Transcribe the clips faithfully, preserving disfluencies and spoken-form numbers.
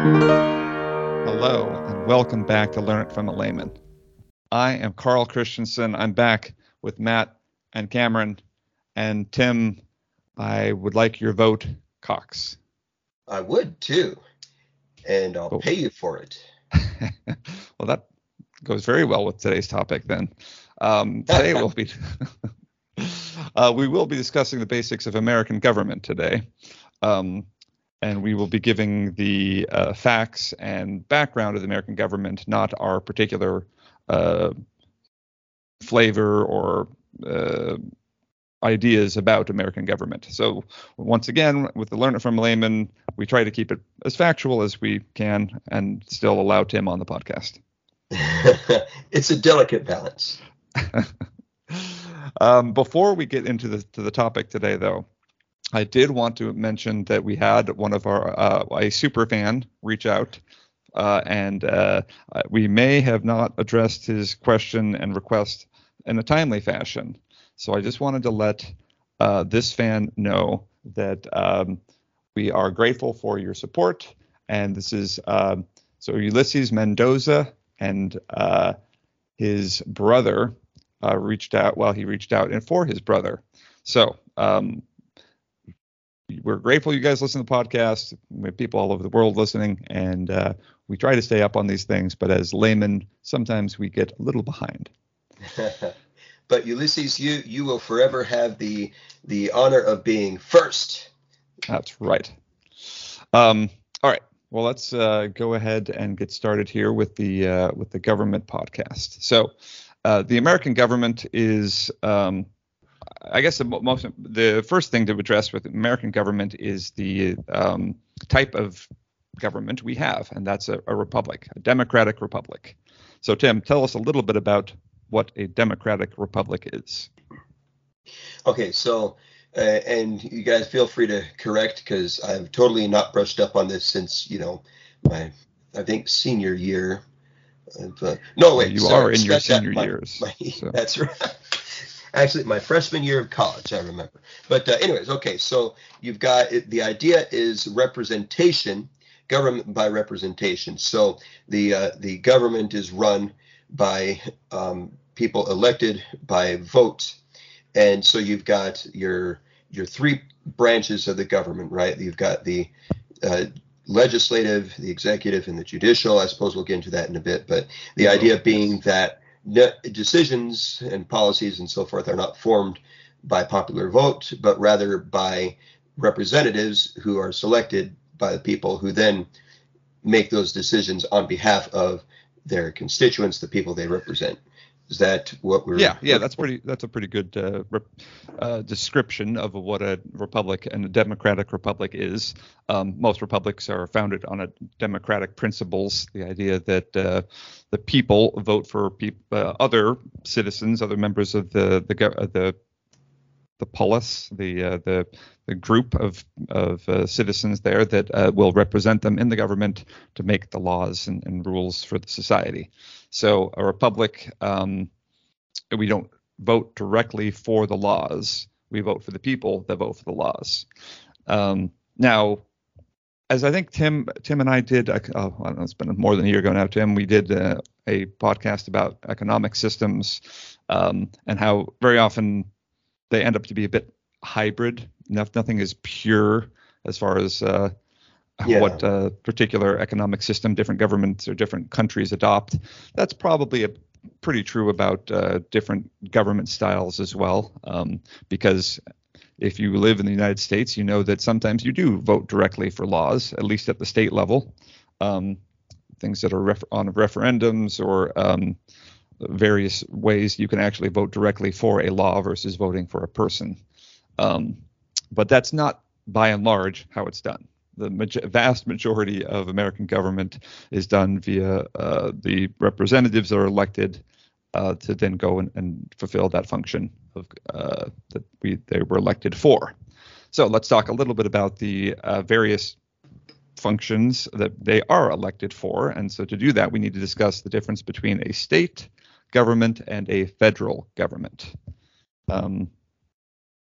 Hello, and welcome back to Learn It From a Layman. I am Carl Christensen. I'm back with Matt and Cameron. And Tim, I would like your vote, Cox. I would, too. And I'll oh. pay you for it. Well, that goes very well with today's topic, then. Um, today we'll be uh, we will be discussing the basics of American government today. Um And we will be giving the uh, facts and background of the American government, not our particular uh, flavor or uh, ideas about American government. So once again, with the Learn It From a Layman, we try to keep it as factual as we can and still allow Tim on the podcast. It's a delicate balance. um, before we get into the, to the topic today, though, I did want to mention that we had one of our uh, a super fan reach out, uh, and uh, we may have not addressed his question and request in a timely fashion. So I just wanted to let uh, this fan know that um, we are grateful for your support. And this is uh, so Ulysses Mendoza and uh, his brother uh, reached out. Well, he reached out and for his brother. So. Um, We're grateful you guys listen to the podcast. We have people all over the world listening, and uh, we try to stay up on these things. But as laymen, sometimes we get a little behind. But Ulysses, you you will forever have the the honor of being first. That's right. Um, all right. Well, let's uh, go ahead and get started here with the uh, with the government podcast. So, uh, the American government is. Um, I guess the most the first thing to address with American government is the um, type of government we have, and that's a, a republic, a democratic republic. So, Tim, tell us a little bit about what a democratic republic is. Okay, so, uh, and you guys feel free to correct because I've totally not brushed up on this since, you know, my, I think, senior year. But, no, wait, you sorry, are in your senior that, my, years. My, so. That's right. Actually, my freshman year of college, I remember. But uh, anyways, okay, so you've got it, the idea is representation, government by representation. So the uh, the government is run by um, people elected by vote. And so you've got your your three branches of the government, right? You've got the uh, legislative, the executive, and the judicial. I suppose we'll get into that in a bit. But the idea being that No, decisions and policies and so forth are not formed by popular vote, but rather by representatives who are selected by the people who then make those decisions on behalf of their constituents, the people they represent. Is that what we're? Yeah, yeah, that's pretty. That's a pretty good uh, rep, uh, description of what a republic and a democratic republic is. Um, most republics are founded on a democratic principles. The idea that uh, the people vote for pe- uh, other citizens, other members of the the uh, the the polis, the uh, the the group of of uh, citizens there that uh, will represent them in the government to make the laws and, and rules for the society. So a republic, um, we don't vote directly for the laws. We vote for the people that vote for the laws. Um, now, as I think Tim Tim and I did, oh, I don't know, it's been more than a year ago now, Tim, we did uh, a podcast about economic systems um, and how very often they end up to be a bit hybrid. Nothing is pure as far as uh, Yeah. What uh, particular economic system different governments or different countries adopt. That's probably a, pretty true about uh, different government styles as well, um, because if you live in the United States, you know that sometimes you do vote directly for laws, at least at the state level, um, things that are ref- on referendums or um, various ways you can actually vote directly for a law versus voting for a person. Um, but that's not, by and large, how it's done. The ma- vast majority of American government is done via uh, the representatives that are elected uh, to then go and, and fulfill that function of, uh, that we they were elected for. So let's talk a little bit about the uh, various functions that they are elected for. And so to do that, we need to discuss the difference between a state government and a federal government. Um,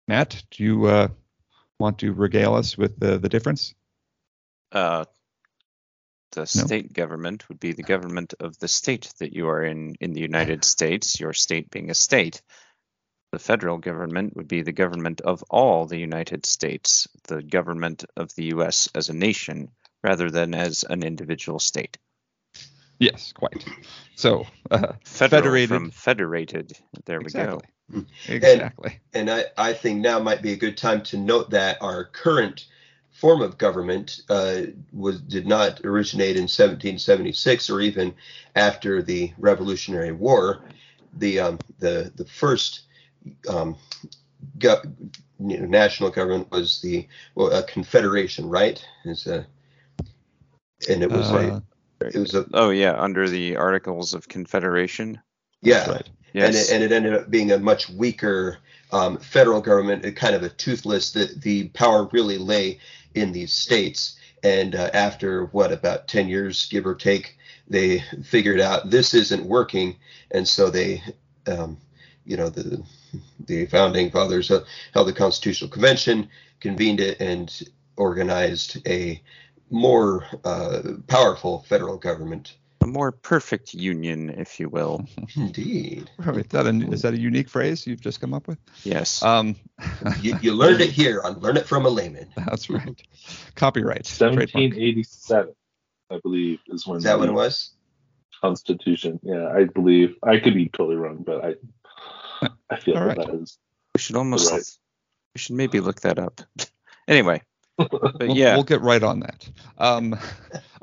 Matt, do you uh, want to regale us with the, the difference? Uh, The state no. government would be the government of the state that you are in, in the United States, your state being a state. The federal government would be the government of all the United States, the government of the U S as a nation, rather than as an individual state. Yes, quite. So uh, federated from federated. There we exactly. go. Exactly. And, and I, I think now might be a good time to note that our current form of government uh, was did not originate in seventeen seventy-six or even after the Revolutionary War. The um, the the first um, go- you know, national government was the well, a confederation, right? It's a, and it was uh, a it was a oh yeah under the Articles of Confederation. Yeah, right. Yes. and it, and it ended up being a much weaker um, federal government, a kind of a toothless. The the power really lay in these states, and uh, after what about ten years, give or take, they figured out this isn't working, and so they, um, you know, the the founding fathers held the Constitutional Convention, convened it, and organized a more uh, powerful federal government. A more perfect union, if you will. Indeed. Is that a, is that a unique phrase you've just come up with? Yes. Um, you, you learned it here on Learn It From a Layman. That's right. Copyright. seventeen eighty-seven, I believe, is when. Is that what it was? Constitution. Yeah, I believe. I could be totally wrong, but I I feel like that is. We should almost. Right. We should maybe look that up. Anyway. But yeah, we'll get right on that. Um,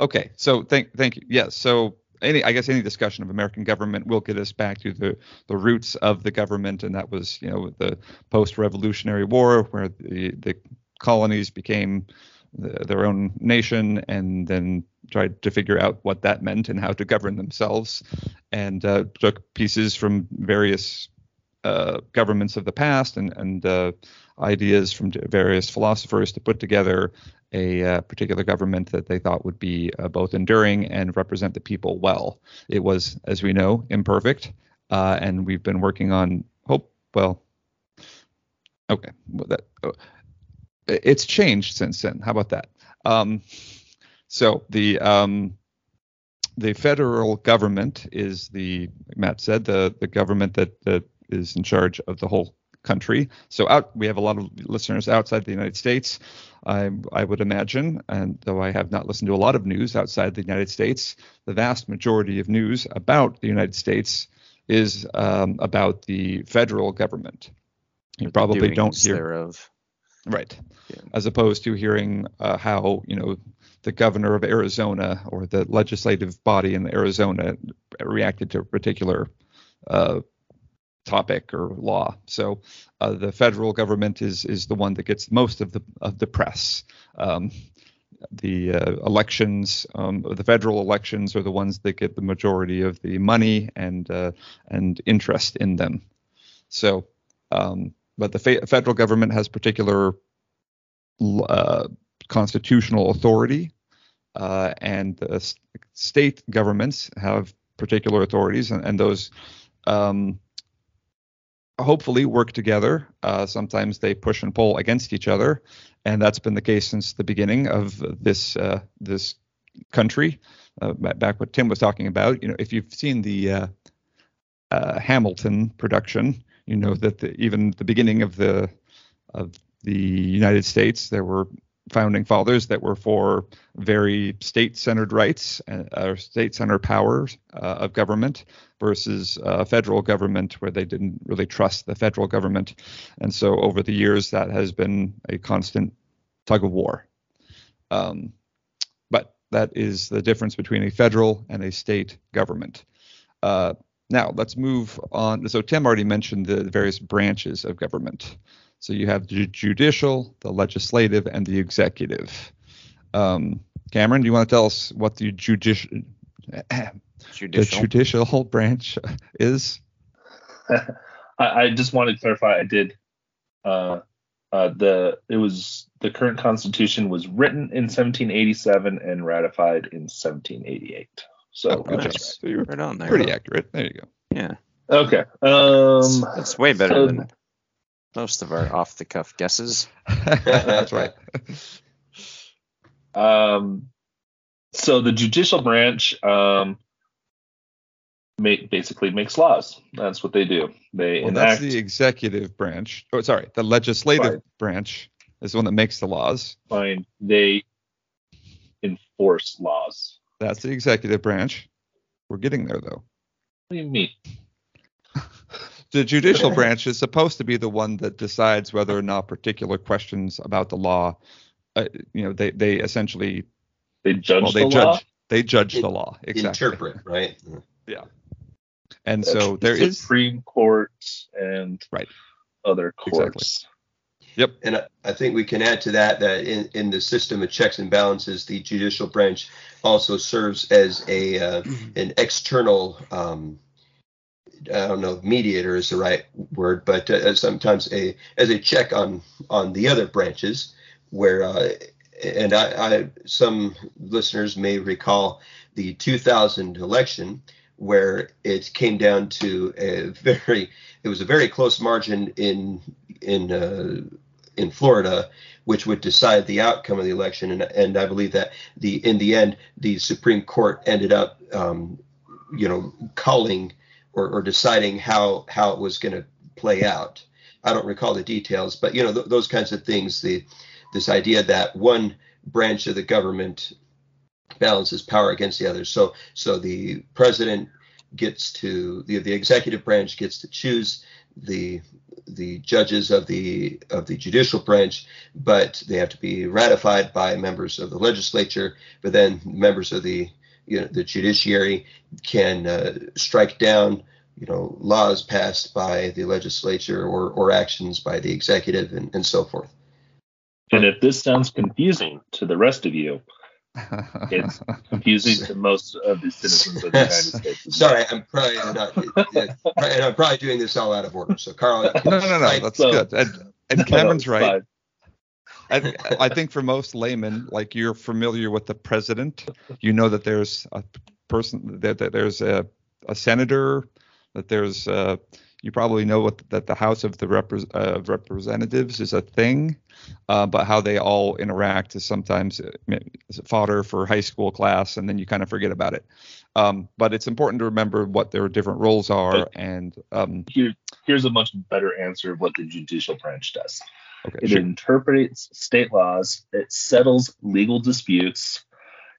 okay, so thank, thank you. Yes, yeah, so any, I guess any discussion of American government will get us back to the, the roots of the government, and that was, you know, the post-Revolutionary War, where the, the colonies became the, their own nation, and then tried to figure out what that meant and how to govern themselves, and uh, took pieces from various uh, governments of the past and and. Uh, ideas from various philosophers to put together a uh, particular government that they thought would be uh, both enduring and represent the people well. It was, as we know, imperfect, uh, and we've been working on hope. Well, okay, well, that oh, it's changed since then. How about that? Um, so the um, the federal government is the Matt said the the government that that is in charge of the whole country. So out, we have a lot of listeners outside the United States, I, I would imagine, and though I have not listened to a lot of news outside the United States, the vast majority of news about the United States is um, about the federal government. You probably don't hear thereof. Right. Yeah. As opposed to hearing uh, how, you know, the governor of Arizona or the legislative body in Arizona reacted to a particular uh topic or law. So uh, the federal government is is the one that gets most of the of the press. Um, the uh, elections, um, the federal elections, are the ones that get the majority of the money and uh, and interest in them. So, um, but the fe- federal government has particular uh, constitutional authority, uh, and the st- state governments have particular authorities, and, and those. Um, hopefully work together. Uh, sometimes they push and pull against each other, and that's been the case since the beginning of this uh, this country. Uh, back what Tim was talking about, you know, if you've seen the uh, uh, Hamilton production, you know that the, even the beginning of the of the United States, there were founding fathers that were for very state-centered rights uh, or state-centered powers uh, of government versus uh, federal government, where they didn't really trust the federal government. And so over the years, that has been a constant tug of war. Um, but that is the difference between a federal and a state government. Uh, now, let's move on. So Tim already mentioned the various branches of government. So you have the judicial, the legislative, and the executive. Um, Cameron, do you want to tell us what the, judici- judicial. the judicial branch is? I, I just wanted to clarify. I did. Uh, uh, the it was the current Constitution was written in seventeen eighty-seven and ratified in seventeen eighty-eight. So, oh, good job. So you're right on there. Pretty accurate. There you go. Yeah. Okay. Um, that's, that's way better so, than. Most of our off-the-cuff guesses. That's right. Um, So the judicial branch um, make, basically makes laws. That's what they do. They well, enact. That's the executive branch. Oh, sorry, the legislative Fine. branch is the one that makes the laws. Fine. They enforce laws. That's the executive branch. We're getting there, though. What do you mean? The judicial branch is supposed to be the one that decides whether or not particular questions about the law, uh, you know, they, they essentially they judge well, they the judge, law. They judge it, the law. Exactly. Interpret, right? Yeah. And That's so there the is Supreme Court and right. other courts. Exactly. Yep. And I think we can add to that that in, in the system of checks and balances, the judicial branch also serves as a uh, an external. Um, I don't know if mediator is the right word, but uh, sometimes a as a check on on the other branches where uh, and I, I some listeners may recall the two thousand election where it came down to a very it was a very close margin in in uh, in Florida, which would decide the outcome of the election. And, and I believe that the in the end, the Supreme Court ended up, um, you know, calling Or, or deciding how, how it was going to play out. I don't recall the details, but you know th- those kinds of things. The this idea that one branch of the government balances power against the other. So so the president gets to the the executive branch gets to choose the the judges of the of the judicial branch, but they have to be ratified by members of the legislature. But then members of the You know, the judiciary can uh, strike down, you know, laws passed by the legislature or, or actions by the executive and, and so forth. And if this sounds confusing to the rest of you, it's confusing to most of the citizens of the United States. Sorry, I'm probably not. And I'm probably doing this all out of order. So, Carl. No, no, no, no that's so, good. And, and Cameron's no, right. I, I think for most laymen, like you're familiar with the president, you know that there's a person, that, that there's a, a senator, that there's a, you probably know what, that the House of the repre, uh, Representatives is a thing, uh, but how they all interact is sometimes fodder for high school class, and then you kind of forget about it. Um, but it's important to remember what their different roles are. And um, Here, here's a much better answer of what the judicial branch does. Okay, it sure. interprets state laws, it settles legal disputes,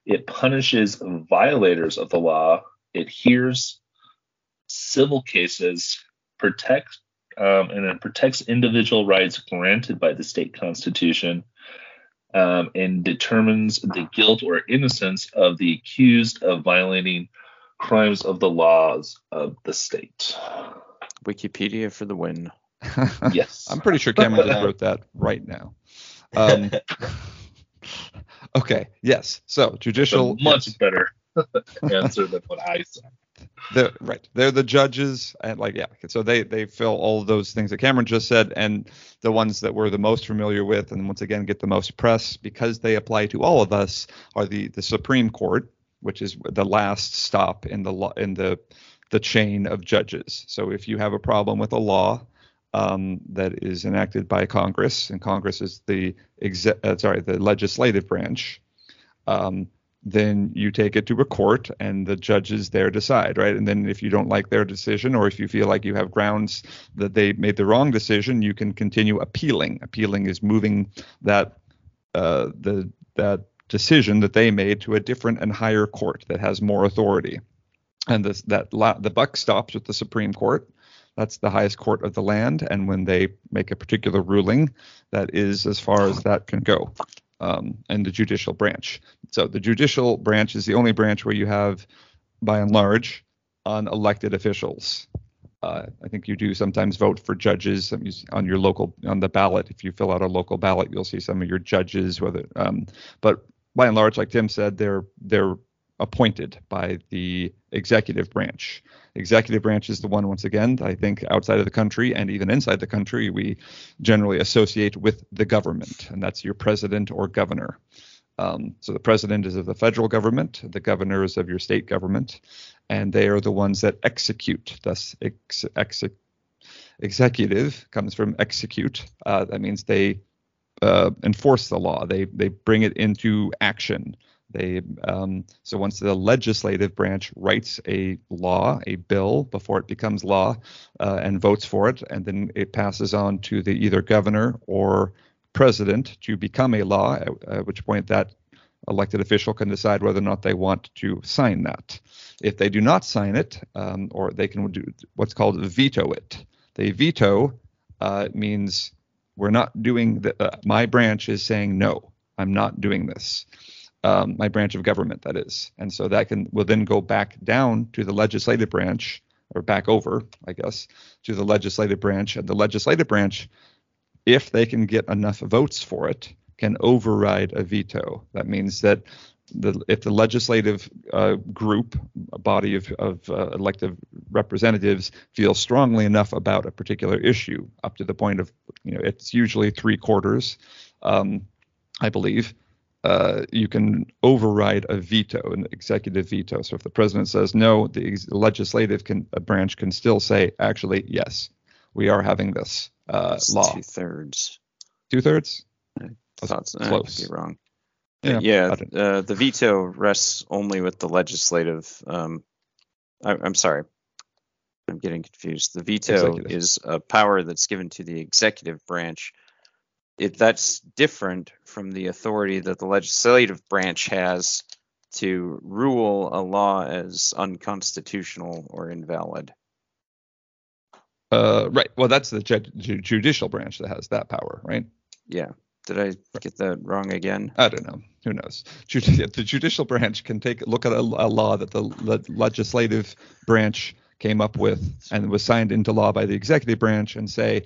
it punishes violators of the law, it hears civil cases, protect, um, and it protects individual rights granted by the state constitution, um, and determines the guilt or innocence of the accused of violating crimes of the laws of the state. Wikipedia for the win. Yes. I'm pretty sure Cameron just wrote that right now. Um, okay. Yes. So judicial. That's a much yes. better answer than what I said. They're, right. They're the judges, and like yeah. So they they fill all of those things that Cameron just said, and the ones that we're the most familiar with, and once again get the most press because they apply to all of us, are the the Supreme Court, which is the last stop in the lo- in the the chain of judges. So if you have a problem with a law. Um, that is enacted by Congress, and Congress is the exe- uh, sorry the legislative branch. Um, then you take it to a court, and the judges there decide, right? And then if you don't like their decision, or if you feel like you have grounds that they made the wrong decision, you can continue appealing. Appealing is moving that uh, the that decision that they made to a different and higher court that has more authority. And this, that la- the buck stops with the Supreme Court. That's the highest court of the land, and when they make a particular ruling, that is as far as that can go, um, and the judicial branch. So the judicial branch is the only branch where you have, by and large, unelected officials. Uh, I think you do sometimes vote for judges on your local on the ballot. If you fill out a local ballot, you'll see some of your judges. Whether, um, but by and large, like Tim said, they're they're appointed by the executive branch. Executive branch is the one, once again, I think outside of the country and even inside the country, we generally associate with the government, and that's your president or governor. Um, so the president is of the federal government, the governor is of your state government, and they are the ones that execute. Thus, ex- ex- executive comes from execute. Uh, that means they uh, enforce the law. They they bring it into action. They um, so once the legislative branch writes a law, a bill, before it becomes law, uh, and votes for it, and then it passes on to the either governor or president to become a law, at, at which point that elected official can decide whether or not they want to sign that. If they do not sign it, um, or they can do what's called veto it. They veto uh, means we're not doing the, uh, my branch is saying no, I'm not doing this. Um, my branch of government, that is. And so that can will then go back down to the legislative branch, or back over, I guess, to the legislative branch. And the legislative branch, if they can get enough votes for it, can override a veto. That means that the, if the legislative uh, group, a body of, of uh, elected representatives, feels strongly enough about a particular issue, up to the point of, you know, it's usually three quarters, um, I believe, Uh, you can override a veto, an executive veto. So if the president says no, the legislative can, a branch can still say, actually, yes, we are having this uh, law. Two thirds. Two thirds? I thought so. Close. I could be wrong. Yeah, yeah uh, the veto rests only with the legislative. Um, I, I'm sorry. I'm getting confused. The veto executive. Is a power that's given to the executive branch. It, that's different from the authority that the legislative branch has to rule a law as unconstitutional or invalid. Uh, right. Well, that's the ju- judicial branch that has that power, right? Yeah. Did I get that wrong again? I don't know. Who knows? Jud- the judicial branch can take a look at a, a law that the le- legislative branch came up with and was signed into law by the executive branch and say,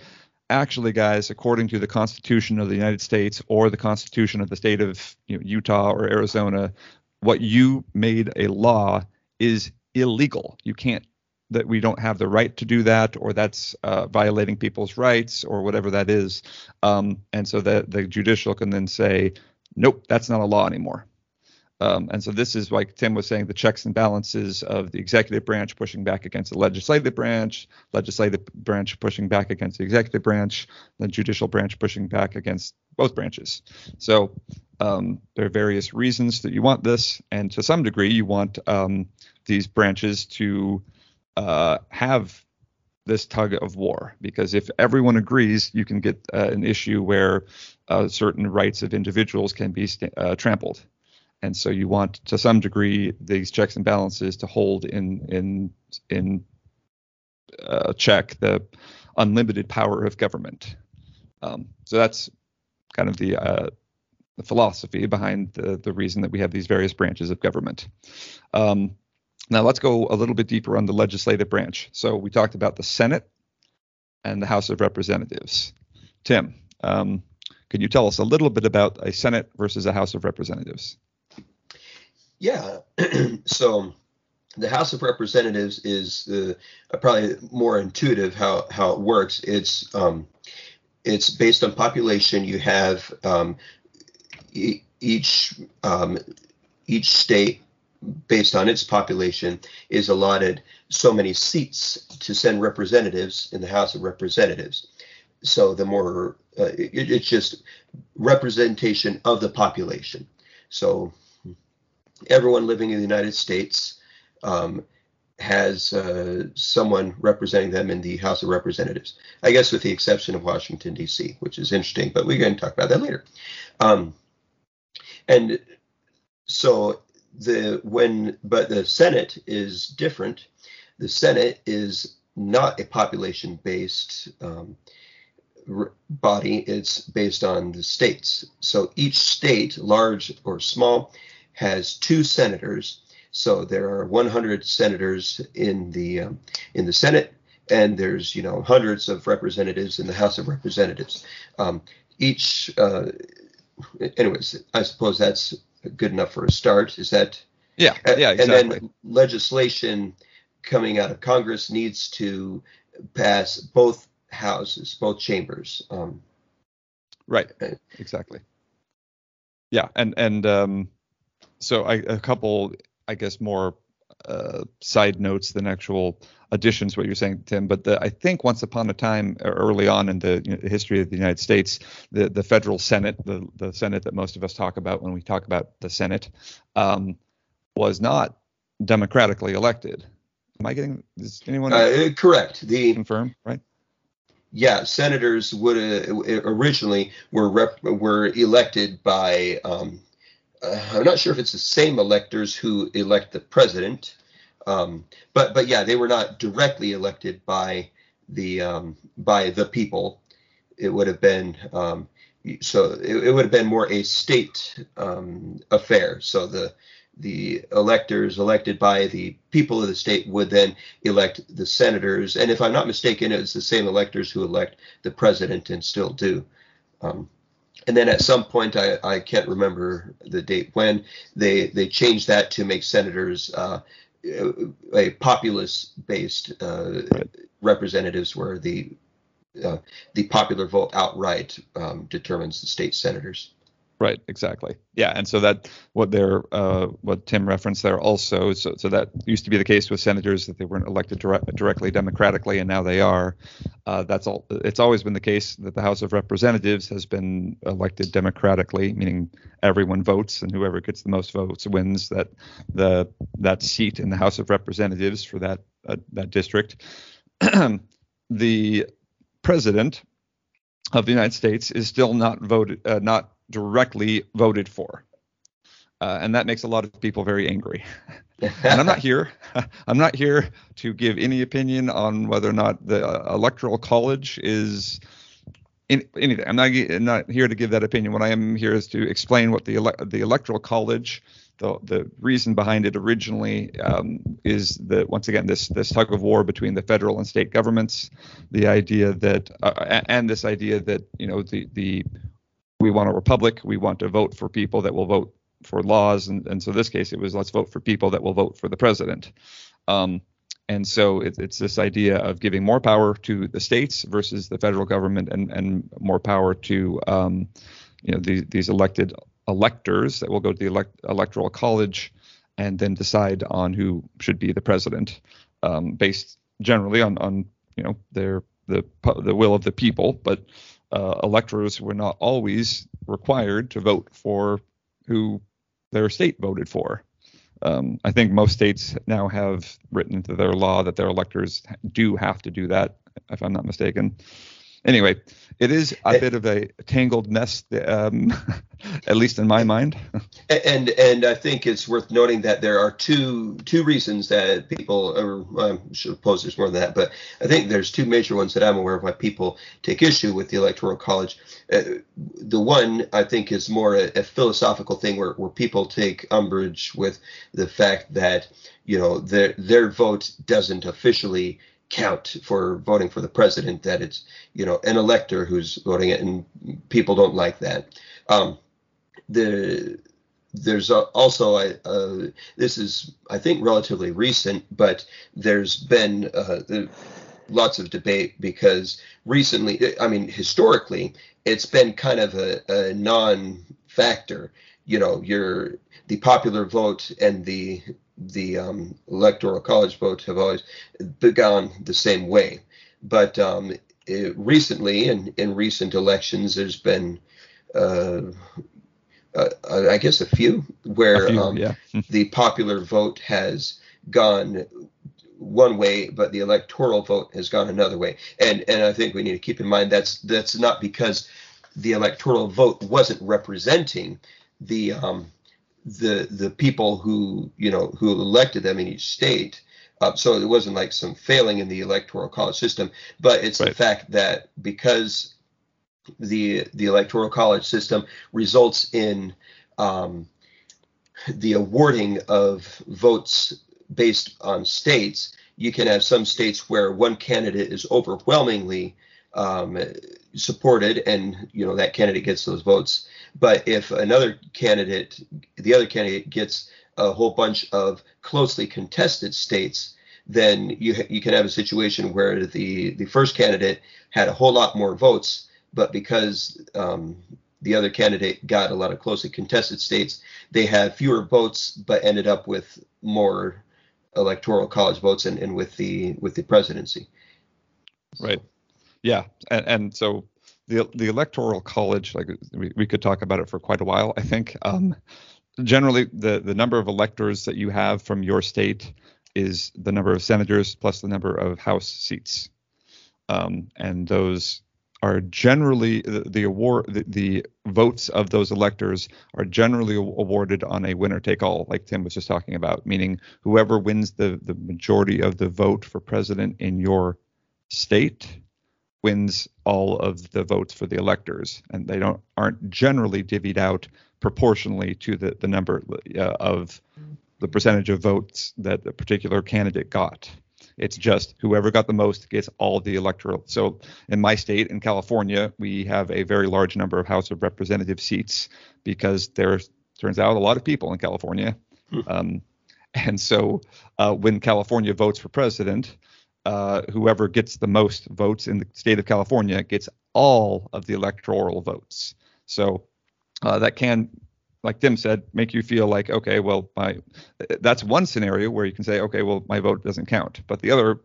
actually, guys, according to the Constitution of the United States or the Constitution of the state of you know, Utah or Arizona, what you made a law is illegal. You can't that we don't have the right to do that, or that's uh, violating people's rights or whatever that is. Um, and so the, the judicial can then say, nope, that's not a law anymore. Um, and so this is, like Tim was saying, the checks and balances of the executive branch pushing back against the legislative branch, legislative branch pushing back against the executive branch, the judicial branch pushing back against both branches. So um, there are various reasons that you want this. And to some degree, you want um, these branches to uh, have this tug of war, because if everyone agrees, you can get uh, an issue where uh, certain rights of individuals can be st- uh, trampled. And so you want, to some degree, these checks and balances to hold in in in uh, check the unlimited power of government. Um, so that's kind of the, uh, the philosophy behind the, the reason that we have these various branches of government. Um, now let's go a little bit deeper on the legislative branch. So we talked about the Senate and the House of Representatives. Tim, um, could you tell us a little bit about a Senate versus a House of Representatives? Yeah, so the House of Representatives is uh, probably more intuitive how, how it works. It's um, it's based on population. You have um, e- each um, each state, based on its population, is allotted so many seats to send representatives in the House of Representatives. So the more uh, it, it's just representation of the population. So everyone living in the United States um, has uh, someone representing them in the House of Representatives, I guess with the exception of Washington, D C, which is interesting, but we're going to talk about that later. Um, and so the when but the Senate is different. The Senate is not a population-based um, body. It's based on the states. So each state, large or small, has two senators, so there are one hundred senators in the um, in the Senate, and there's you know hundreds of representatives in the House of Representatives. Um, each, uh, anyways, I suppose that's good enough for a start. Is that? Yeah, yeah, exactly. And then legislation coming out of Congress needs to pass both houses, both chambers. Um, right. Exactly. Yeah, and and. Um... So I, a couple, I guess, more uh, side notes than actual additions to what you're saying, Tim. But the, I think once upon a time, early on in the, you know, the history of the United States, the, the federal Senate, the, the Senate that most of us talk about when we talk about the Senate, um, was not democratically elected. Am I getting is anyone uh, correct? The confirm, right? Yeah, senators would uh, originally were rep, were elected by. Um, uh, I'm not sure if it's the same electors who elect the president, um, but but yeah, they were not directly elected by the um, by the people. It would have been um, so it, it would have been more a state um, affair. So the. The electors elected by the people of the state would then elect the senators. And if I'm not mistaken, it's the same electors who elect the president and still do. Um, and then at some point, I, I can't remember the date when, they, they changed that to make senators uh, a populace-based uh, right. representatives where the, uh, the popular vote outright um, determines the state senators. Right, exactly. Yeah, and so that what they're uh, what Tim referenced there also. So, so that used to be the case with senators that they weren't elected dire- directly democratically, and now they are. Uh, that's all. It's always been the case that the House of Representatives has been elected democratically, meaning everyone votes, and whoever gets the most votes wins that the that seat in the House of Representatives for that uh, that district. The president of the United States is still not voted, uh, not. directly voted for, uh, and that makes a lot of people very angry. And I'm not here. I'm not here to give any opinion on whether or not the uh, Electoral College is in, anything. I'm not I'm not here to give that opinion. What I am here is to explain what the ele- the Electoral College, the the reason behind it originally um, is that once again this this tug of war between the federal and state governments, the idea that uh, and this idea that you know the the we want a republic. We want to vote for people that will vote for laws. And, and so in this case, it was let's vote for people that will vote for the president. Um, and so it, it's this idea of giving more power to the states versus the federal government and, and more power to um, you know, the, these elected electors that will go to the elect, electoral college and then decide on who should be the president um, based generally on, on you know, their the the will of the people. But Uh, electors were not always required to vote for who their state voted for. Um, I think most states now have written into their law that their electors do have to do that, if I'm not mistaken. Anyway, it is a bit of a tangled mess, um, at least in my mind. And and I think it's worth noting that there are two two reasons that people, or I suppose there's more than that, but I think there's two major ones that I'm aware of why people take issue with the Electoral College. Uh, the one I think is more a, a philosophical thing where, where people take umbrage with the fact that, you know, their their vote doesn't officially count for voting for the president, that it's, you know, an elector who's voting it, and people don't like that. Um, the there's a, also a, a, this is I think relatively recent, but there's been uh, the, lots of debate because recently, I mean historically, it's been kind of a, a non-factor. You know, your the popular vote and the the um, electoral college votes have always begun the same way. But um, it, recently, in, in recent elections, there's been, uh, uh, I guess, a few where a few, um, yeah. the popular vote has gone one way, but the electoral vote has gone another way. And and I think we need to keep in mind that's that's not because the electoral vote wasn't representing the um, the the people who, you know, who elected them in each state. Uh, so it wasn't like some failing in the electoral college system, but it's right. The fact that because the the electoral college system results in um, the awarding of votes based on states, you can have some states where one candidate is overwhelmingly um, supported and, you know, that candidate gets those votes. But if another candidate, the other candidate gets a whole bunch of closely contested states, then you you can have a situation where the, the first candidate had a whole lot more votes, but because um, the other candidate got a lot of closely contested states, they had fewer votes but ended up with more Electoral College votes and, and with the with the presidency. Right. Yeah. And, and so the the Electoral College, like we, we could talk about it for quite a while, I think. Um, generally, the, the number of electors that you have from your state is the number of senators plus the number of House seats. Um, and those are generally the, the award, the, the votes of those electors are generally awarded on a winner take all, like Tim was just talking about, meaning whoever wins the, the majority of the vote for president in your state wins all of the votes for the electors, and they don't aren't generally divvied out proportionally to the, the number uh, of the percentage of votes that a particular candidate got. It's just whoever got the most gets all the electoral. So in my state, in California, we have a very large number of House of Representative seats because there turns out a lot of people in California. Hmm. Um, and so uh, when California votes for president, uh, whoever gets the most votes in the state of California gets all of the electoral votes. So uh, that can, like Tim said, make you feel like, okay, well, my, that's one scenario where you can say, okay, well, my vote doesn't count. But the other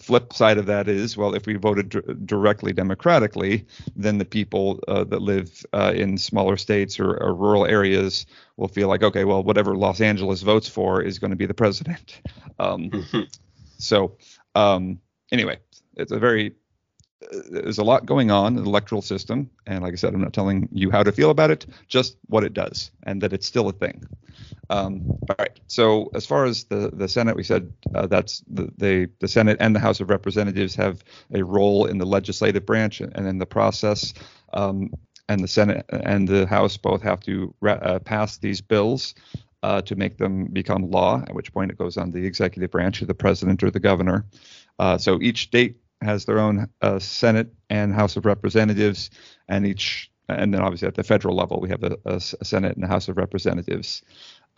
flip side of that is, well, if we voted d- directly democratically, then the people uh, that live uh, in smaller states or, or rural areas will feel like, okay, well, whatever Los Angeles votes for is going to be the president. Um, mm-hmm. So um, anyway, it's a very there's a lot going on in the electoral system. And like I said, I'm not telling you how to feel about it, just what it does and that it's still a thing. Um, all right. So as far as the, the Senate, we said uh, that's the, the, the Senate and the House of Representatives have a role in the legislative branch and in the process. Um, and the Senate and the House both have to ra- uh, pass these bills uh, to make them become law, at which point it goes on the executive branch of the president or the governor. Uh, so each state has their own uh, Senate and House of Representatives, and each, and then obviously at the federal level, we have a, a, a Senate and a House of Representatives.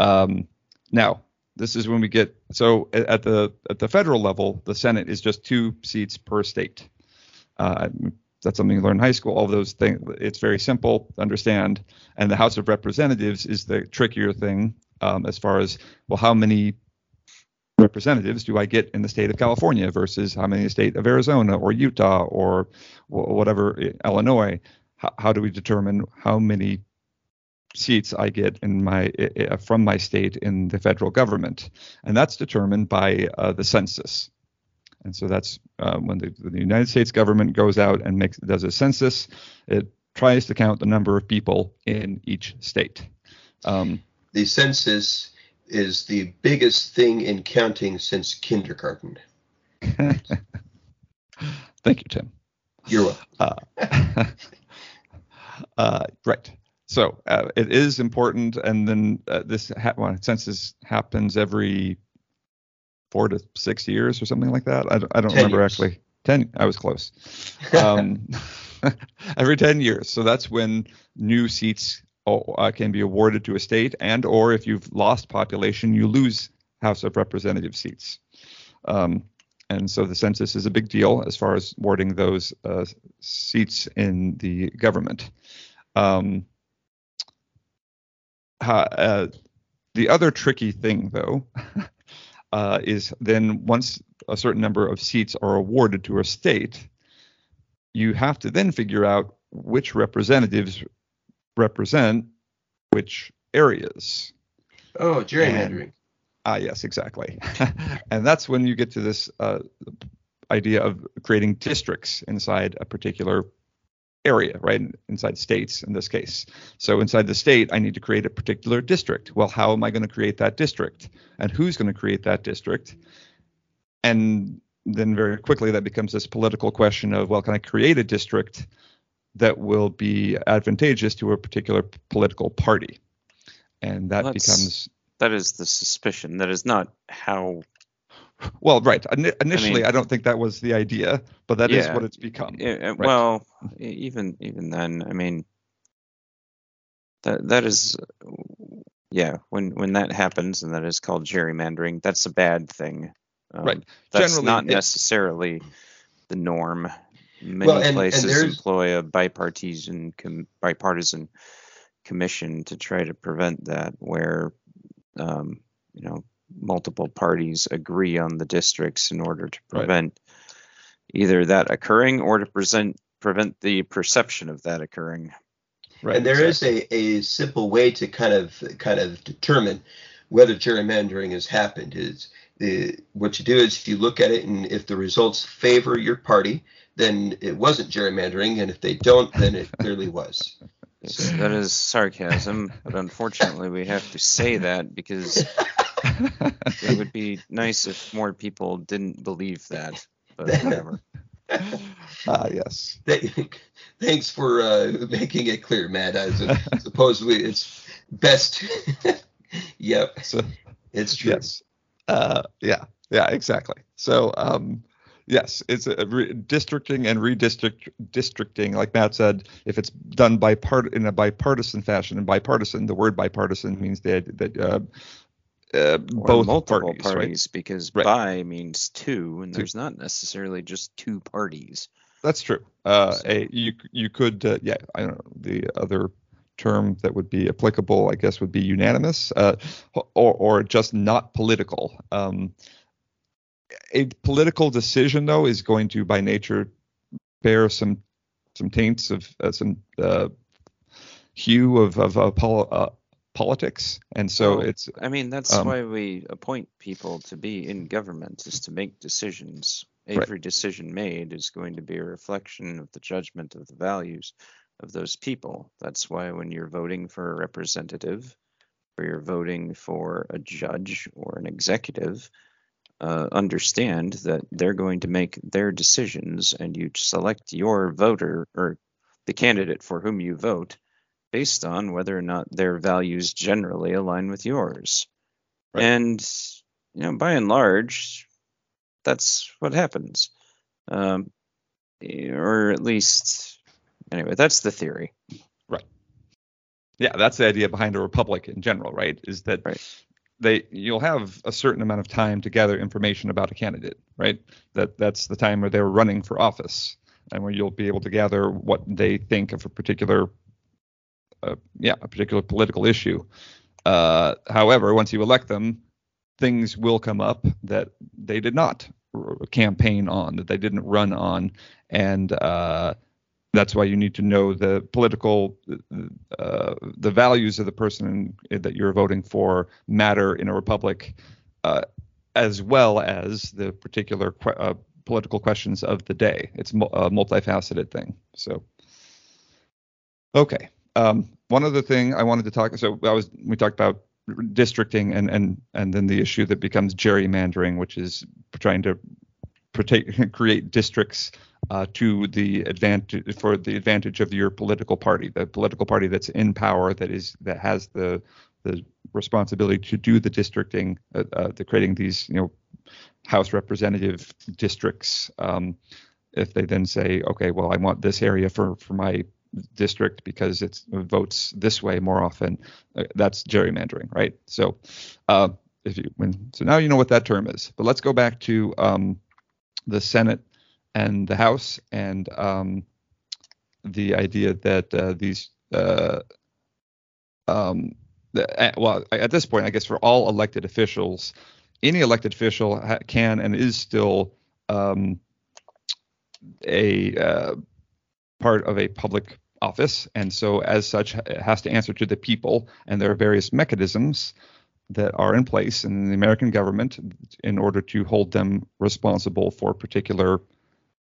Um, now, this is when we get, so at the at the federal level, the Senate is just two seats per state. Uh, that's something you learn in high school, all those things. It's very simple to understand. And the House of Representatives is the trickier thing um, as far as, well, how many representatives do I get in the state of California versus how many in the state of Arizona or Utah or whatever, Illinois? How, how do we determine how many seats I get in my from my state in the federal government? And that's determined by uh, the census. And so that's uh, when the, the United States government goes out and makes does a census, it tries to count the number of people in each state. Um, the census is the biggest thing in counting since kindergarten. Thank you, Tim. You're welcome. uh, uh, right. So uh, it is important, and then uh, this ha- well, census happens every four to six years or something like that. I don't, I don't remember years. actually. Ten. I was close. Um, every ten years. So that's when new seats Uh, can be awarded to a state, and or if you've lost population, you lose House of Representative seats. Um, and so the census is a big deal as far as awarding those uh, seats in the government. Um, uh, the other tricky thing, though, uh, is then once a certain number of seats are awarded to a state, you have to then figure out which representatives represent which areas. Oh, gerrymandering. Ah, uh, yes, exactly. And that's when you get to this uh, idea of creating districts inside a particular area, right? Inside states in this case. So inside the state, I need to create a particular district. Well, how am I going to create that district? And who's going to create that district? And then very quickly that becomes this political question of, well, can I create a district that will be advantageous to a particular political party? And that That's, becomes... That is the suspicion. That is not how... Well, right. In- initially, I, mean, I don't think that was the idea, but that yeah, is what it's become. It, right? Well, even even then, I mean, that that is... Yeah, when, when that happens, and that is called gerrymandering, that's a bad thing. Um, right. That's Generally, not necessarily the norm. Many well, and, places and employ a bipartisan com, bipartisan commission to try to prevent that, where um, you know multiple parties agree on the districts in order to prevent right. either that occurring or to present, prevent the perception of that occurring. Right. And there exactly. is a, a simple way to kind of kind of determine whether gerrymandering has happened. Is the what you do is you look at it, and if the results favor your party, then it wasn't gerrymandering, and if they don't, then it clearly was. So that is sarcasm, but unfortunately we have to say that because it would be nice if more people didn't believe that, but whatever. Ah, yes. Thanks for uh, making it clear, Matt. I suppose we, it's best. Yep, so, it's true. Yes. Uh, yeah, yeah, exactly. So, um, yes, it's a re- districting and redistrict districting. Like Matt said, if it's done by part in a bipartisan fashion, and bipartisan, the word bipartisan means that that uh, uh, both multiple parties, parties right? because right. bi means two, and two. There's not necessarily just two parties. That's true. Uh, so. a, you you could uh, yeah, I don't know the other term that would be applicable, I guess, would be unanimous, uh, or or just not political. Um, A political decision, though, is going to, by nature, bear some some taints of uh, some uh, hue of of uh, pol- uh, politics, and so well, it's. I mean, that's um, why we appoint people to be in government, is to make decisions. Every right. decision made is going to be a reflection of the judgment of the values of those people. That's why when you're voting for a representative, or you're voting for a judge or an executive. Uh, understand that they're going to make their decisions, and you select your voter or the candidate for whom you vote based on whether or not their values generally align with yours. Right. And, you know, by and large, that's what happens. Um, or at least, anyway, that's the theory. Right. Yeah, that's the idea behind a republic in general, right? Is that... Right. They, you'll have a certain amount of time to gather information about a candidate, right? That that's the time where they're running for office, and where you'll be able to gather what they think of a particular, uh, yeah, a particular political issue. Uh, however, once you elect them, things will come up that they did not r- campaign on, that they didn't run on, and uh, that's why you need to know the political, uh, the values of the person that you're voting for matter in a republic, uh, as well as the particular que- uh, political questions of the day. It's mo- a multifaceted thing. So, okay. Um, one other thing I wanted to talk. So I was we talked about districting and and and then the issue that becomes gerrymandering, which is trying to protect, create districts. Uh, to the advantage for the advantage of your political party, the political party that's in power, that is that has the the responsibility to do the districting, uh, uh, the creating these you know House representative districts. Um, if they then say, okay, well, I want this area for for my district because it votes this way more often, uh, that's gerrymandering, right? So, uh, if you when so now you know what that term is. But let's go back to um, the Senate. And the House, and um, the idea that uh, these, uh, um, the, uh, well, at this point, I guess for all elected officials, any elected official ha- can and is still um, a uh, part of a public office, and so as such, it has to answer to the people, and there are various mechanisms that are in place in the American government in order to hold them responsible for particular.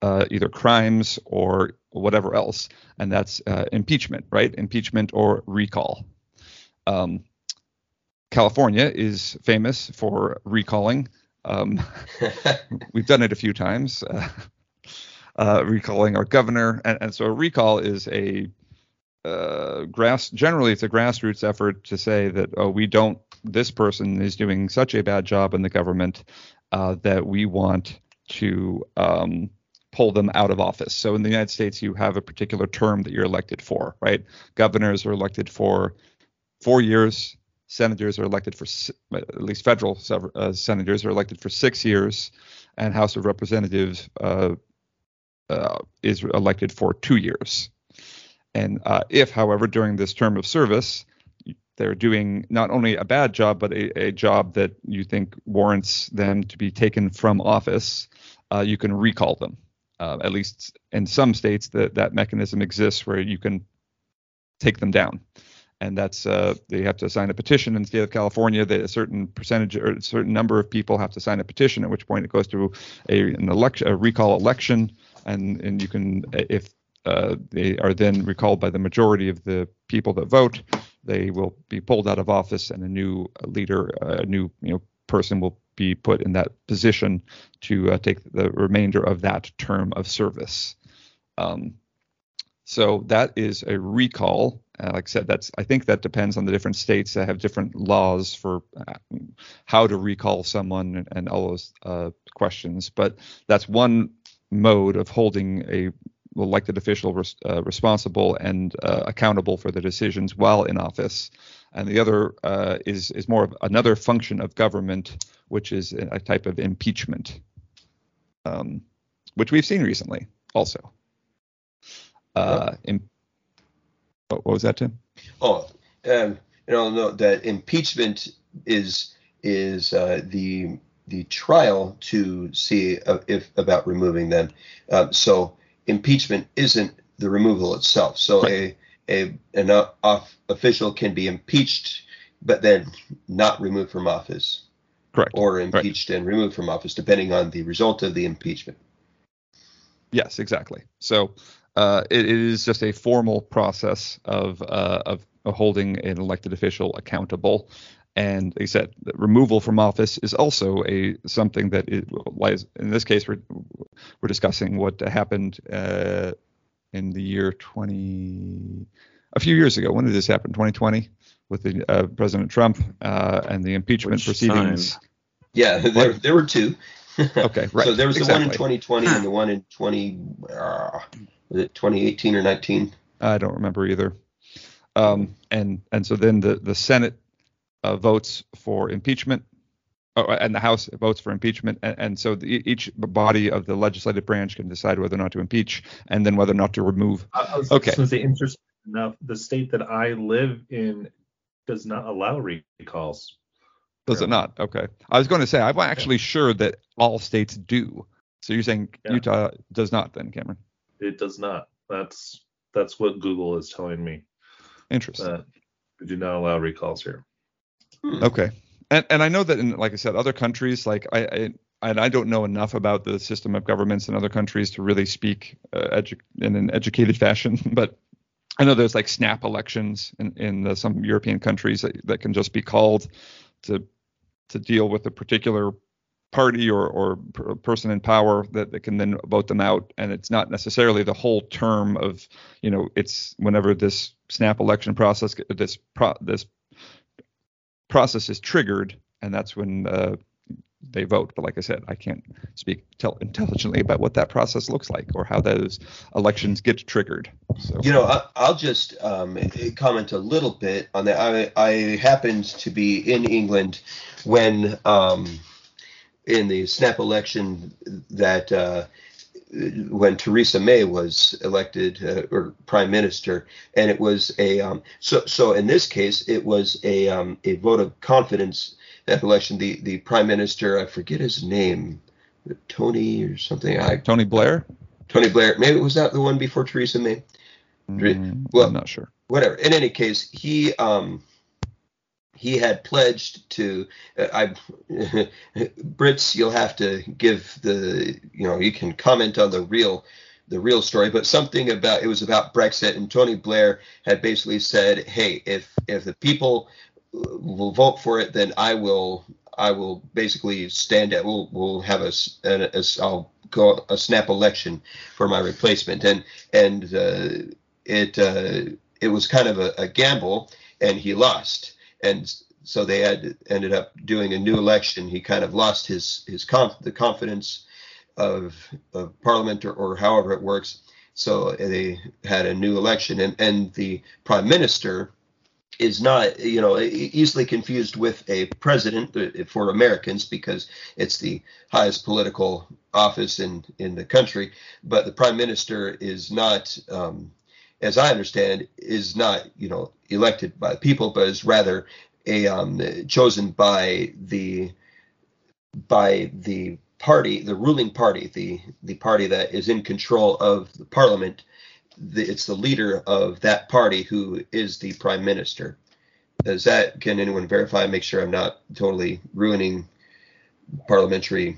Uh, either crimes or whatever else, and that's uh, impeachment, right? Impeachment or recall. Um, California is famous for recalling. Um, we've done it a few times, uh, uh, recalling our governor, and, and so a recall is a uh, grass. Generally, it's a grassroots effort to say that oh, we don't. This person is doing such a bad job in the government uh, that we want to. Um, pull them out of office. So in the United States, you have a particular term that you're elected for, right? Governors are elected for four years. Senators are elected for, at least federal uh, senators are elected for six years. And House of Representatives uh, uh, is elected for two years. And uh, if, however, during this term of service, they're doing not only a bad job, but a, a job that you think warrants them to be taken from office, uh, you can recall them. Uh, at least in some states, that that mechanism exists where you can take them down. And that's uh, they have to sign a petition in the state of California that a certain percentage or a certain number of people have to sign a petition, at which point it goes through a, an election, a recall election. And, and you can, if uh, they are then recalled by the majority of the people that vote, they will be pulled out of office and a new leader, a new you know person will be put in that position to uh, take the remainder of that term of service. Um, so that is a recall. Uh, like I said, that's I think that depends on the different states that have different laws for how to recall someone and, and all those uh, questions. But that's one mode of holding a elected official res- uh, responsible and uh, accountable for the decisions while in office. And the other uh, is is more of another function of government, which is a type of impeachment, um, which we've seen recently also. Uh, yep. in- What was that, Tim? Oh, um, you know, no, that impeachment is is uh, the the trial to see uh, if about removing them. Uh, so impeachment isn't the removal itself. So right. a a an uh, off official can be impeached, but then not removed from office. Correct. Or impeached right. and removed from office, depending on the result of the impeachment. Yes, exactly. So. Uh, it, it is just a formal process of uh, of holding an elected official accountable, and they said that removal from office is also a something that it lies. In this case, we're we're discussing what happened uh, in the year twenty a few years ago. When did this happen? twenty twenty with the uh, President Trump uh, and the impeachment Which proceedings. Time? Yeah, there there were two. Okay, right. So there was exactly. the one in twenty twenty and the one in twenty. Uh, Was it twenty eighteen or nineteen? I don't remember either. Um, and and so then the, the Senate uh, votes for impeachment, oh, and the House votes for impeachment. And, and so the, each body of the legislative branch can decide whether or not to impeach and then whether or not to remove. I was okay. going to say, interesting enough, the state that I live in does not allow recalls. Does it not? Okay. I was going to say, I'm actually yeah. sure that all states do. So you're saying yeah. Utah does not then, Cameron? It does not. That's that's what Google is telling me. Interesting. Uh, we do not allow recalls here. Hmm. Okay. And and I know that in, like I said, other countries, like I, I and I don't know enough about the system of governments in other countries to really speak uh, edu- in an educated fashion. But I know there's like snap elections in in the, some European countries that, that can just be called to to deal with a particular party or, or person in power that, that can then vote them out. And it's not necessarily the whole term of, you know, it's whenever this snap election process, this pro, this process is triggered, and that's when uh, they vote. But like I said, I can't speak tell intelligently about what that process looks like or how those elections get triggered. So. You know, I, I'll just um, comment a little bit on that. I, I happened to be in England when um, in the snap election that uh, when Theresa May was elected uh, or prime minister, and it was a um, so so in this case it was a um, a vote of confidence that election. The the prime minister, I forget his name, Tony or something. I, Tony Blair. Tony Blair. Maybe it was not the one before Theresa May. Mm, well, I'm not sure. Whatever. In any case, he. Um, He had pledged to uh, I, Brits. You'll have to give the you know you can comment on the real the real story, but something about it was about Brexit, and Tony Blair had basically said, "Hey, if if the people will vote for it, then I will I will basically stand at we'll we'll have a, a, a I'll go a snap election for my replacement," and and uh, it uh, it was kind of a, a gamble, and he lost. And so they had ended up doing a new election. He kind of lost his his conf, the confidence of of Parliament or, or however it works. So they had a new election, and and the prime minister is not you know easily confused with a president for Americans because it's the highest political office in in the country. But the prime minister is not. Um, as I understand, is not, you know, elected by the people, but is rather a um, chosen by the by the party, the ruling party, the the party that is in control of the parliament. The, it's the leader of that party who is the prime minister. Does that? Can anyone verify? Make sure I'm not totally ruining parliamentary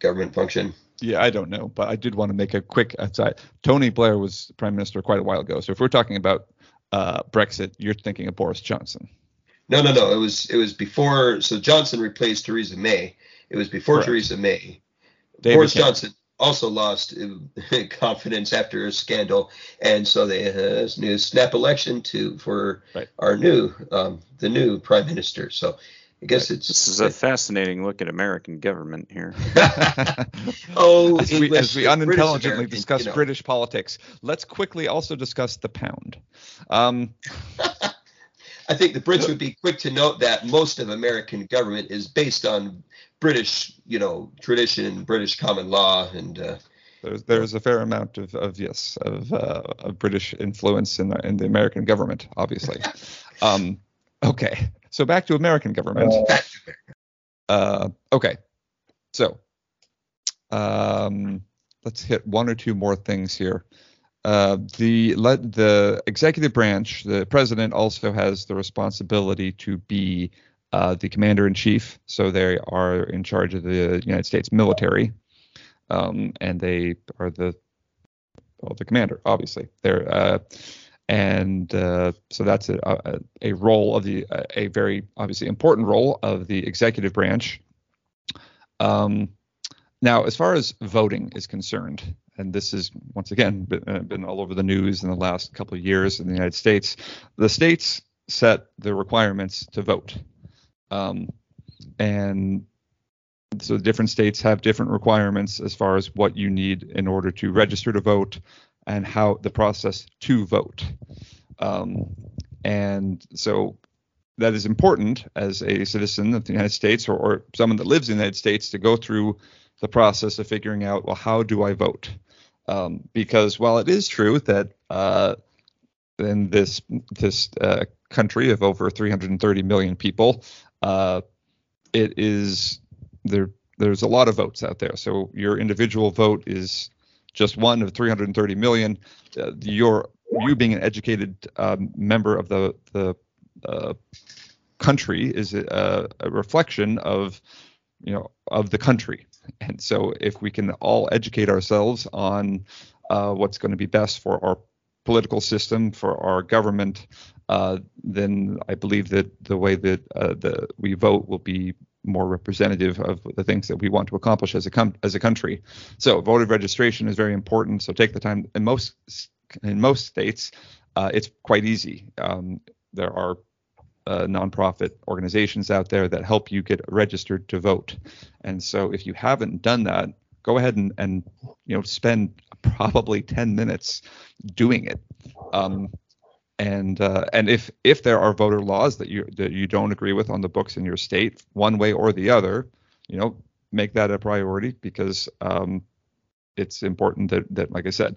government function. Yeah, I don't know, but I did want to make a quick aside. Tony Blair was prime minister quite a while ago. So if we're talking about uh, Brexit, you're thinking of Boris Johnson. No, no, no. It was it was before. So Johnson replaced Theresa May. It was before Correct. Theresa May. David Boris Cameron. Johnson also lost confidence after a scandal, and so they had a new snap election to for right. our new um, the new prime minister. So. I guess it's This is a fascinating look at American government here. oh, as we, English, as we unintelligently American, discuss you know. British politics, let's quickly also discuss the pound. Um, I think the Brits would be quick to note that most of American government is based on British, you know, tradition, British common law, and uh, there's there's a fair amount of, of yes of, uh, of British influence in the, in the American government, obviously. um, okay. So back to American government. Uh, okay, so um, let's hit one or two more things here. Uh, the let the executive branch, the president, also has the responsibility to be uh, the commander in chief. So they are in charge of the United States military, um, and they are the well, the commander, obviously. They're uh, And uh, so that's a, a, a role of the – a very obviously important role of the executive branch. Um, now, as far as voting is concerned, and this is once again been, uh, been all over the news in the last couple of years in the United States, the states set the requirements to vote. Um, and so different states have different requirements as far as what you need in order to register to vote, and how the process to vote. Um, and so that is important as a citizen of the United States or, or someone that lives in the United States to go through the process of figuring out, well, how do I vote? Um, because while it is true that uh, in this this uh, country of over three hundred thirty million people, uh, it is there. There's a lot of votes out there. So your individual vote is just one of three hundred thirty million. Uh, your you being an educated um, member of the the uh, country is a, a reflection of you know of the country. And so, if we can all educate ourselves on uh, what's going to be best for our political system, for our government, uh, then I believe that the way that uh, the we vote will be more representative of the things that we want to accomplish as a com- as a country. So voter registration is very important. So take the time. In most in most states, uh, it's quite easy. Um, there are uh, nonprofit organizations out there that help you get registered to vote. And so if you haven't done that, go ahead and, and you know spend probably ten minutes doing it. Um, And uh, and if if there are voter laws that you that you don't agree with on the books in your state, one way or the other, you know, make that a priority, because um, it's important that, that, like I said,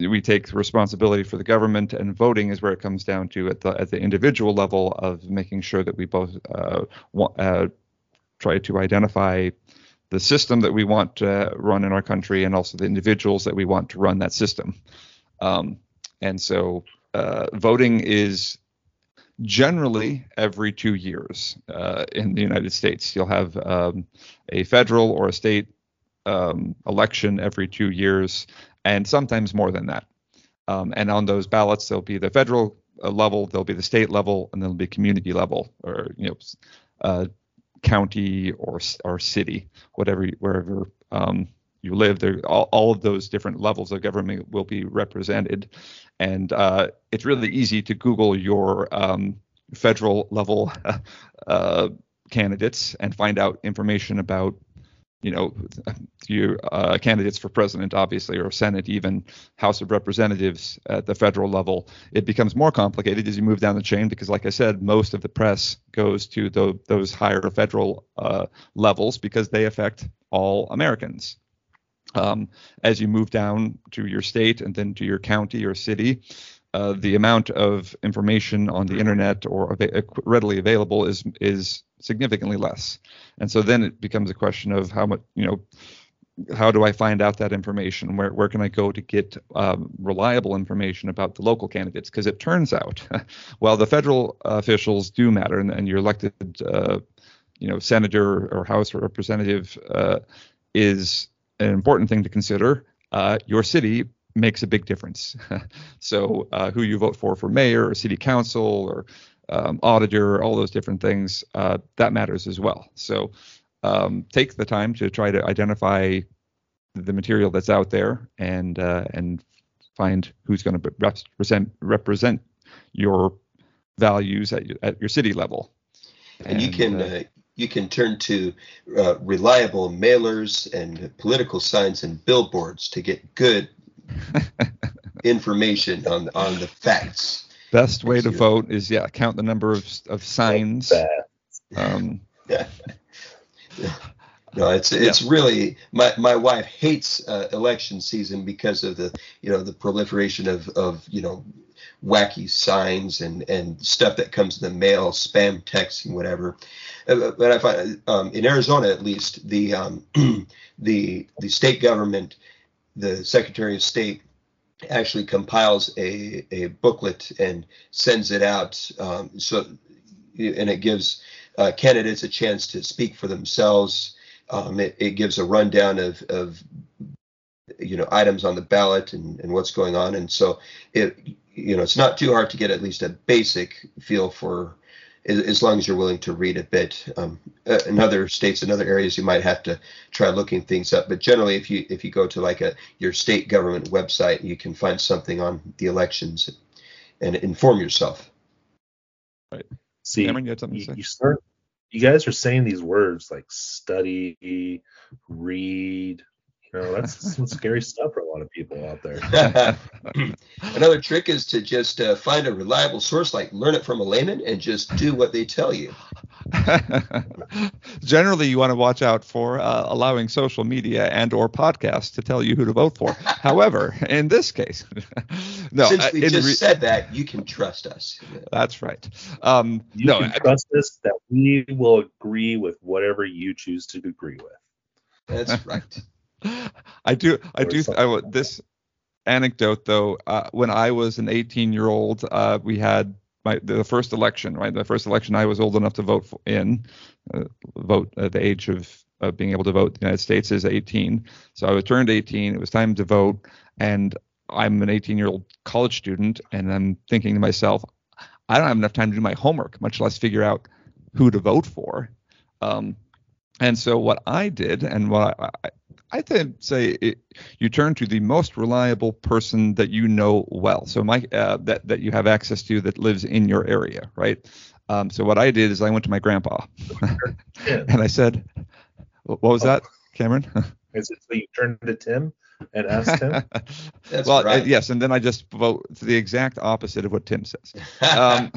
we take responsibility for the government, and voting is where it comes down to at the at the individual level of making sure that we both uh, wa- uh, try to identify the system that we want to run in our country, and also the individuals that we want to run that system. Um, and so. Uh, voting is generally every two years uh, in the United States. You'll have um, a federal or a state um, election every two years, and sometimes more than that. Um, and on those ballots, there'll be the federal uh, level, there'll be the state level, and there'll be community level, or you know, uh, county or or city, whatever, wherever um, you live. There, all, all of those different levels of government will be represented. And uh, it's really easy to Google your um, federal level uh, candidates and find out information about, you know, your uh, candidates for president, obviously, or Senate, even House of Representatives at the federal level. It becomes more complicated as you move down the chain because, like I said, most of the press goes to the, those higher federal uh, levels because they affect all Americans. Um, as you move down to your state and then to your county or city, uh, the amount of information on the internet or av- readily available is is significantly less. And so then it becomes a question of how much, you know, how do I find out that information? Where where can I go to get um, reliable information about the local candidates? Because it turns out, while the federal uh, officials do matter, and, and your elected, uh, you know, senator or House representative uh, is an important thing to consider, uh, your city makes a big difference. So uh, who you vote for for mayor or city council or um, auditor, all those different things, uh, that matters as well. So um, take the time to try to identify the material that's out there and uh, and find who's going to represent represent your values at, at your city level. And, and you can... Uh, uh, You can turn to uh, reliable mailers and political signs and billboards to get good information on on the facts. Best way to vote is, yeah, count the number of of signs. Um, yeah. No, it's it's yeah. really my, my wife hates uh, election season because of the you know the proliferation of of you know wacky signs and and stuff that comes in the mail, spam text and whatever. Uh, but I find um, in Arizona at least the um, the the state government, the Secretary of State, actually compiles a a booklet and sends it out. Um, so and it gives uh, candidates a chance to speak for themselves. Um, it, it gives a rundown of, of, you know, items on the ballot and, and what's going on. And so, it, you know, it's not too hard to get at least a basic feel for, as long as you're willing to read a bit. Um, in other states and other areas, you might have to try looking things up. But generally, if you if you go to like a your state government website, you can find something on the elections and inform yourself. Right. See, Cameron, you had something to say? You start. You guys are saying these words like study, read. You know, that's some scary stuff for a lot of people out there. Another trick is to just uh, find a reliable source, like learn it from a layman, and just do what they tell you. Generally, you want to watch out for uh, allowing social media and or podcasts to tell you who to vote for. However, in this case, no. Since we uh, just re- said that, you can trust us. That's right. Um, you no, can I, trust us that we will agree with whatever you choose to agree with. That's right. I do. I do. I, this anecdote, though, uh, when I was an eighteen year old, uh, we had my the first election, right? The first election I was old enough to vote for, in uh, vote at the age of uh, being able to vote in the United States is eighteen. So I was turned eighteen. It was time to vote. And I'm an eighteen year old college student. And I'm thinking to myself, I don't have enough time to do my homework, much less figure out who to vote for. Um, and so what I did and what I, I I think say it, you turn to the most reliable person that you know well, so my uh, that that you have access to that lives in your area, right? Um, so what I did is I went to my grandpa, and I said, "What was oh. that, Cameron?" Is it so you turned to Tim and asked him? That's well, right. uh, yes, and then I just vote the exact opposite of what Tim says. Um,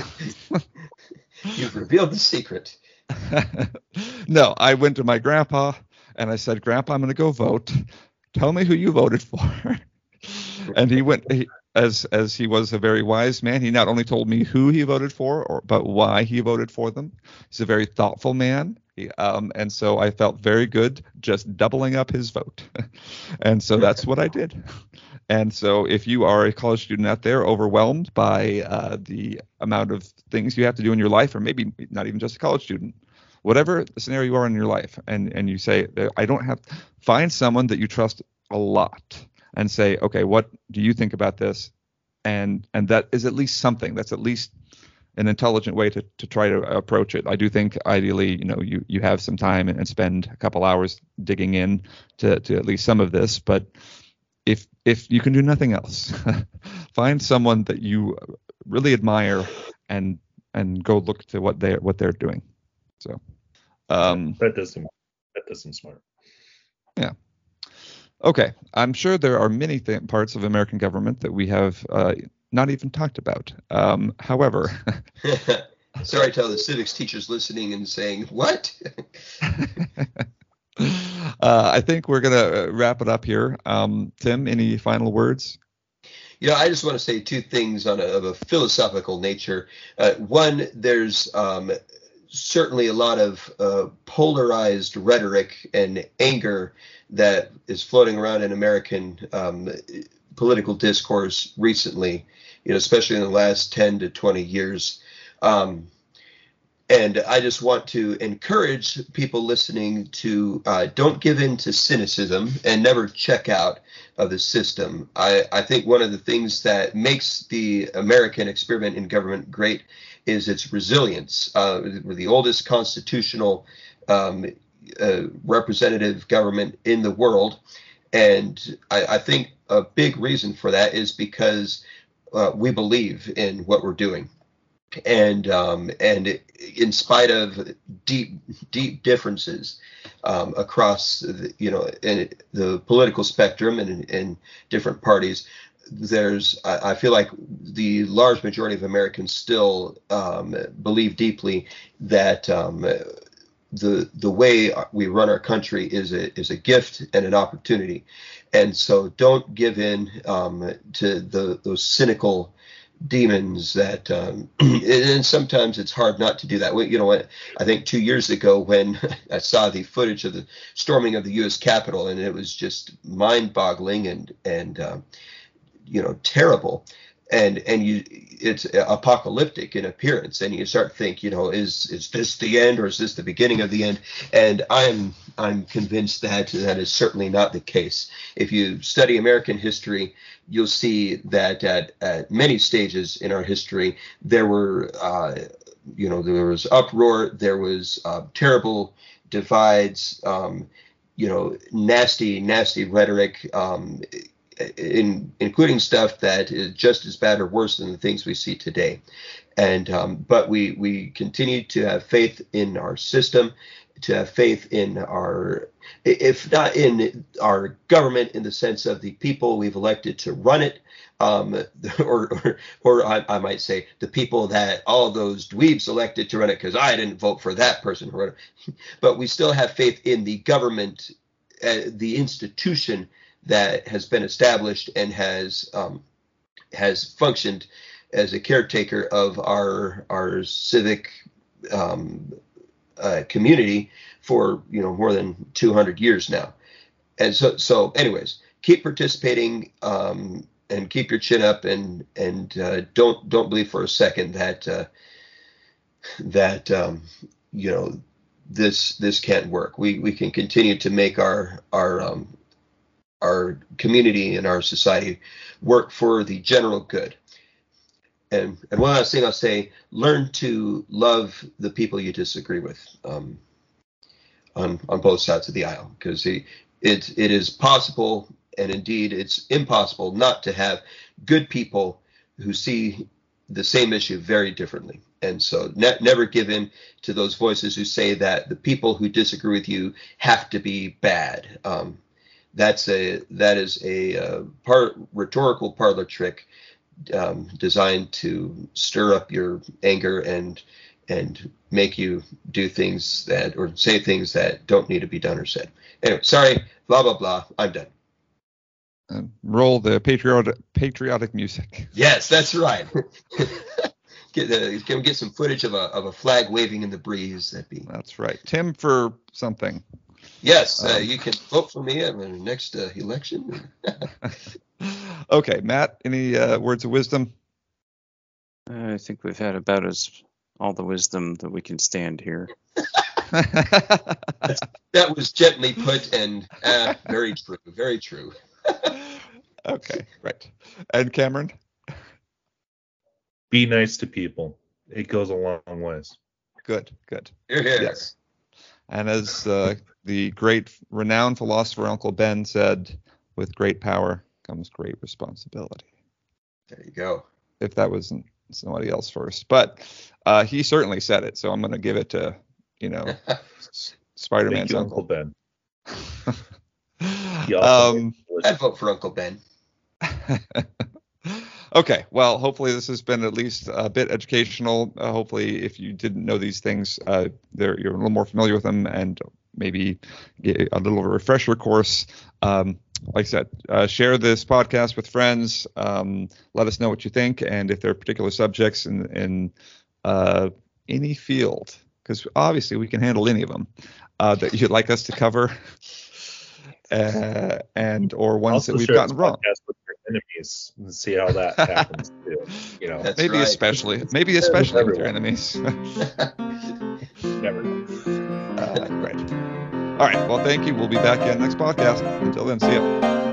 You've revealed the secret. No, I went to my grandpa. And I said, Grandpa, I'm going to go vote. Tell me who you voted for. And he went, he, as as he was a very wise man, he not only told me who he voted for, or but why he voted for them. He's a very thoughtful man. He, um, and so I felt very good just doubling up his vote. And so that's what I did. And so if you are a college student out there overwhelmed by uh, the amount of things you have to do in your life, or maybe not even just a college student, whatever the scenario you are in your life, and, and you say, I don't have, find someone that you trust a lot and say, okay, what do you think about this? And and that is at least something. That's at least an intelligent way to, to try to approach it. I do think ideally, you know, you, you have some time and, and spend a couple hours digging in to, to at least some of this. But if if you can do nothing else, find someone that you really admire and and go look to what they what they're doing. So um, that doesn't that doesn't smart. Yeah. OK, I'm sure there are many th- parts of American government that we have uh, not even talked about. Um, however, sorry to all the civics teachers listening and saying, what? uh, I think we're going to wrap it up here. Um, Tim, any final words? You know, I just want to say two things on a, of a philosophical nature. Uh, one, there's um, certainly a lot of uh, polarized rhetoric and anger that is floating around in American um, political discourse recently, you know, especially in the last ten to twenty years. Um, and I just want to encourage people listening to uh, don't give in to cynicism and never check out of the system. I, I think one of the things that makes the American experiment in government great is its resilience. Uh, we're the oldest constitutional um, uh, representative government in the world. And I, I think a big reason for that is because uh, we believe in what we're doing. And um, and in spite of deep, deep differences um, across, the, you know, in the political spectrum and in different parties, there's I, I feel like the large majority of Americans still um, believe deeply that um, the the way we run our country is a is a gift and an opportunity. And so don't give in um, to the those cynical demons that um and sometimes it's hard not to do that. You know what, I think two years ago when I saw the footage of the storming of the U S Capitol, and it was just mind-boggling and and um, you know, terrible, and and you it's apocalyptic in appearance, and you start to think, you know, is is this the end, or is this the beginning of the end? And I'm I'm convinced that that is certainly not the case. If you study American history, you'll see that at, at many stages in our history, there were, uh, you know, there was uproar, there was uh, terrible divides, um, you know, nasty, nasty rhetoric, um, in, including stuff that is just as bad or worse than the things we see today. And um, but we we continue to have faith in our system, to have faith in our, if not in our government, in the sense of the people we've elected to run it, um, or or, or I, I might say the people that all those dweebs elected to run it, because I didn't vote for that person. But we still have faith in the government, uh, the institution that has been established and has um, has functioned as a caretaker of our our civic um Uh, community for, you know, more than two hundred years now. And so, so anyways, keep participating um, and keep your chin up, and and uh, don't don't believe for a second that uh, that um, you know, this this can't work. We we can continue to make our our um, our community and our society work for the general good. And, and one last thing I'll say, learn to love the people you disagree with um, on, on both sides of the aisle, because it, it it is possible, and indeed it's impossible, not to have good people who see the same issue very differently. And so ne- never give in to those voices who say that the people who disagree with you have to be bad. Um, that's a that is a uh, par- rhetorical parlor trick. Um, designed to stir up your anger and and make you do things that, or say things that don't need to be done or said. Anyway, sorry, blah blah blah. I'm done. And roll the patriotic patriotic music. Yes, that's right. Get the, can we get some footage of a of a flag waving in the breeze? That'd be. That's right. Tim for something. Yes, um, uh, you can vote for me in the next uh, election. Okay, Matt, any uh, words of wisdom? I think we've had about as all the wisdom that we can stand here. That was gently put, and uh, very true, very true. Okay, right. And Cameron? Be nice to people. It goes a long ways. Good, good. Here, here. Yes. And as uh, the great, renowned philosopher Uncle Ben said, with great power comes great responsibility. There you go. If that wasn't somebody else first, but uh, he certainly said it, so I'm going to give it to, you know, Spider-Man's you, Uncle Ben. um, I'd vote for Uncle Ben. Okay, well, hopefully this has been at least a bit educational. Uh, hopefully, if you didn't know these things, uh, you're a little more familiar with them, and maybe get a little refresher course. Um, like I said, uh, share this podcast with friends. Um, let us know what you think, and if there are particular subjects in in uh, any field, because obviously we can handle any of them uh, that you'd like us to cover, uh, and or ones also that we've gotten wrong. With your enemies, and see how that happens too. You know, That's maybe right. especially, maybe especially with your enemies. Never know. Uh, right. All right. Well, thank you. We'll be back in the next podcast. Until then, see you.